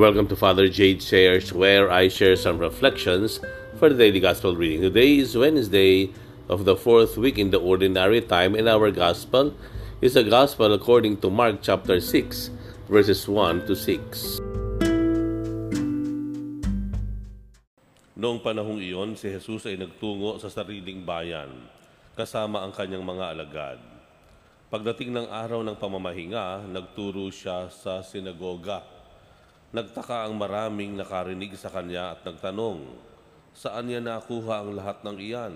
Welcome to Father Jade Shares, where I share some reflections for the daily Gospel reading. Today is Wednesday of the fourth week in the Ordinary Time, and our Gospel is a Gospel according to Mark chapter 6, verses 1-6. Noong panahong iyon, si Hesus ay nagtungo sa sariling bayan, kasama ang kanyang mga alagad. Pagdating ng araw ng pamamahinga, nagturo siya sa sinagoga. Nagtaka ang maraming nakarinig sa kanya at nagtanong, saan niya nakuha ang lahat ng iyan?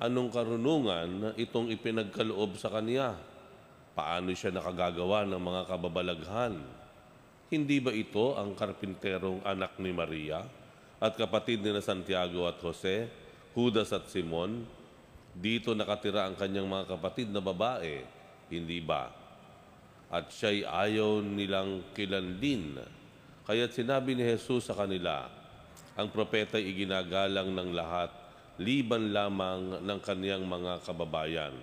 Anong karunungan itong ipinagkaloob sa kanya? Paano siya nakagagawa ng mga kababalaghan? Hindi ba ito ang karpinterong anak ni Maria at kapatid nina Santiago at Jose, Judas at Simon? Dito nakatira ang kanyang mga kapatid na babae, hindi ba? At siya'y ayaw nilang kilanlin. Kaya't sinabi ni Hesus sa kanila, ang propeta'y iginagalang ng lahat, liban lamang ng kaniyang mga kababayan,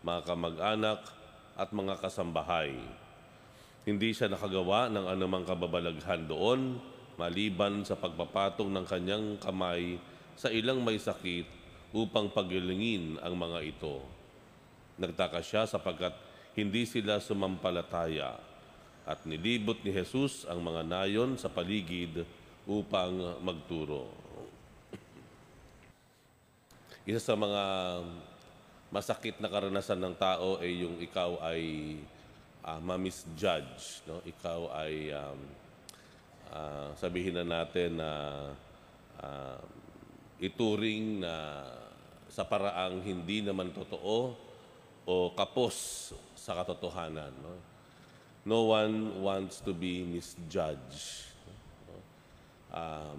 mga kamag-anak at mga kasambahay. Hindi siya nakagawa ng anumang kababalaghan doon, maliban sa pagpapatong ng kaniyang kamay sa ilang may sakit upang pagalingin ang mga ito. Nagtaka siya sapagkat hindi sila sumampalataya. At nilibot ni Hesus ang mga nayon sa paligid upang magturo. Isa sa mga masakit na karanasan ng tao ay yung ikaw ay ma-misjudge, no? Ikaw ay sabihin na natin na ituring na sa paraang hindi naman totoo o kapos sa katotohanan, no? No one wants to be misjudged.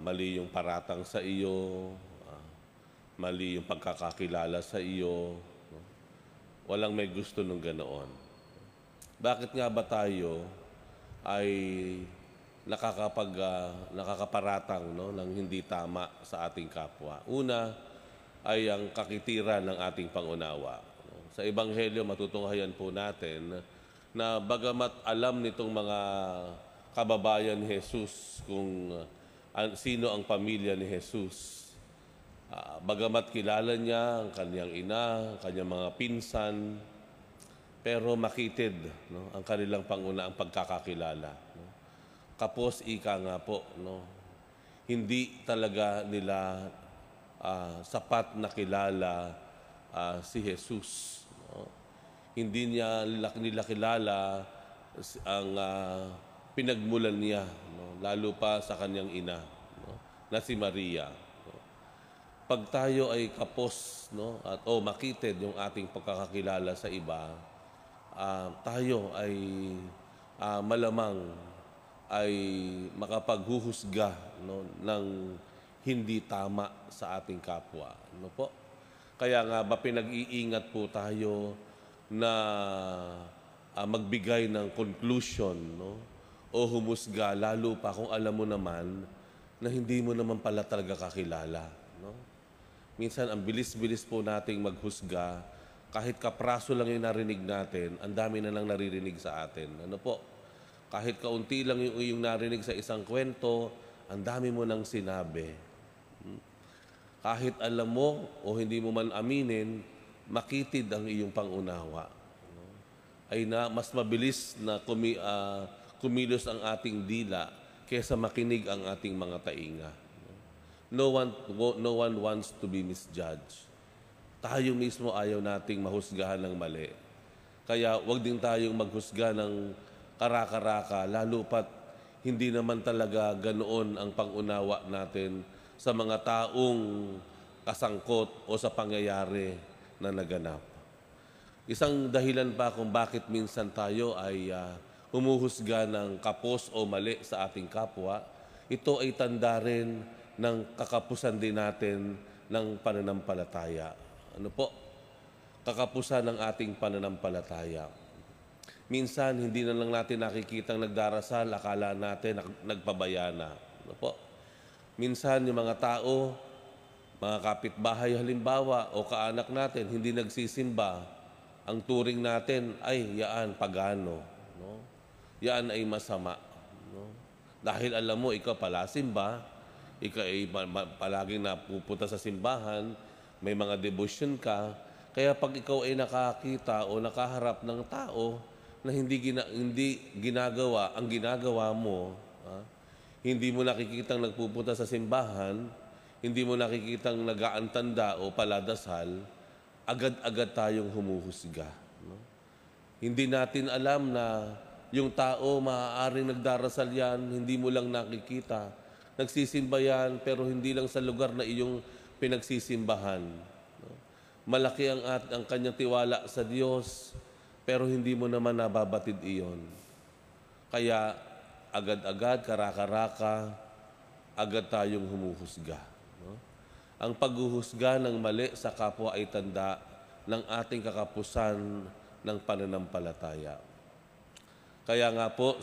Mali yung paratang sa iyo, mali yung pagkakakilala sa iyo. Walang may gusto ng ganoon. Bakit nga ba tayo ay nakakaparatang ng hindi tama sa ating kapwa? Una ay ang kakitira ng ating pangunawa. Sa Ebanghelyo, matutunghayan po natin na bagamat alam nitong mga kababayan ni Hesus kung sino ang pamilya ni Hesus, bagamat kilala niya ang kaniyang ina, ang kaniyang mga pinsan, pero makitid, no, ang kanilang pangunaang pagkakakilala, no? Kapos ika nga po, no? Hindi talaga nila sapat na kilala si Hesus, no? Hindi nila kilala ang pinagmulan niya, no? Lalo pa sa kaniyang ina, no, na si Maria, no? Pag tayo ay kapos, no, at makitid yung ating pagkakakilala sa iba, tayo ay malamang ay makapaghuhusga, no, ng hindi tama sa ating kapwa, no po? Kaya nga ba pinag-iingat po tayo na magbigay ng conclusion, no, o humusga, lalo pa kung alam mo naman na hindi mo naman pala talaga kakilala, no? Minsan ang bilis-bilis po nating maghusga, kahit kapraso lang yung narinig natin, ang dami na lang naririnig sa atin. Ano po? Kahit kaunti lang yung narinig sa isang kwento, ang dami mo nang sinabi. Kahit alam mo o hindi mo man aminin, makitid ang iyong pangunawa, no? Ay na mas mabilis na kumilos ang ating dila kaysa makinig ang ating mga tainga, no? No one wants to be misjudged. Tayo mismo ayaw nating mahusgahan ng mali. Kaya wag din tayong maghusga ng karakaraka, lalo pat hindi naman talaga ganoon ang pangunawa natin sa mga taong kasangkot o sa pangyayari na naganap. Isang dahilan pa kung bakit minsan tayo ay humuhusga ng kapos o mali sa ating kapwa, ito ay tanda rin ng kakapusan din natin ng pananampalataya. Ano po? Kakapusan ng ating pananampalataya. Minsan, hindi na lang natin nakikitang nagdarasal, akala natin nagpabaya na. Ano po? Minsan, yung mga tao, mga kapitbahay halimbawa o kaanak natin, hindi nagsisimba, ang turing natin ay yaan pagano, no? Yaan ay masama, no? Dahil alam mo, ikaw palasimba, ikaw ay palaging napupunta sa simbahan, may mga devotion ka, kaya pag ikaw ay nakakita o nakaharap ng tao na hindi ginagawa ang ginagawa mo, hindi mo nakikitang nagpupunta sa simbahan, hindi mo nakikitang nagaantanda o paladasal, agad-agad tayong humuhusga. No? Hindi natin alam na yung tao, maaaring nagdarasal yan, hindi mo lang nakikita. Nagsisimba yan, pero hindi lang sa lugar na iyong pinagsisimbahan. Malaki ang kanyang tiwala sa Diyos, pero hindi mo naman nababatid iyon. Kaya agad-agad, karaka-raka, agad tayong humuhusga. Ang paghuhusga ng mali sa kapwa ay tanda ng ating kakapusan ng pananampalataya. Kaya nga po,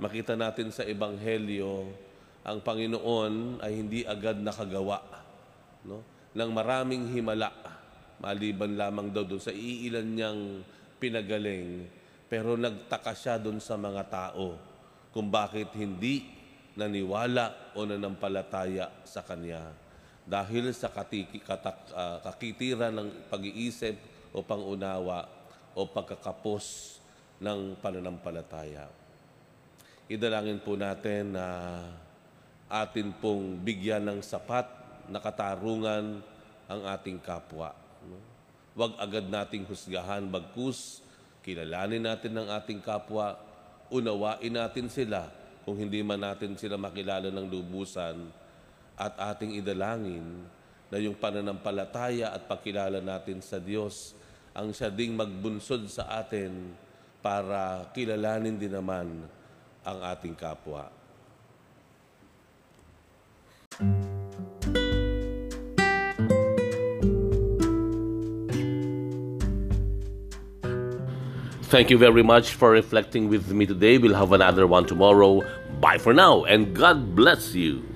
makita natin sa Ebanghelyo, ang Panginoon ay hindi agad nakagawa, no, ng maraming himala. Maliban lamang daw doon sa iilan niyang pinagaling, pero nagtaka siya doon sa mga tao kung bakit hindi naniwala o nanampalataya sa Kanya. Dahil sa kakitira ng pag-iisip o pangunawa o pagkakapos ng pananampalataya. Idalangin po natin na atin pong bigyan ng sapat na katarungan ang ating kapwa. Huwag agad nating husgahan, bagkus kilalanin natin ang ating kapwa, unawain natin sila kung hindi man natin sila makilala ng lubusan, at ating idalangin na yung pananampalataya at pagkilala natin sa Diyos ang siya ding magbunsod sa atin para kilalanin din naman ang ating kapwa. Thank you very much for reflecting with me today. We'll have another one tomorrow. Bye for now and God bless you.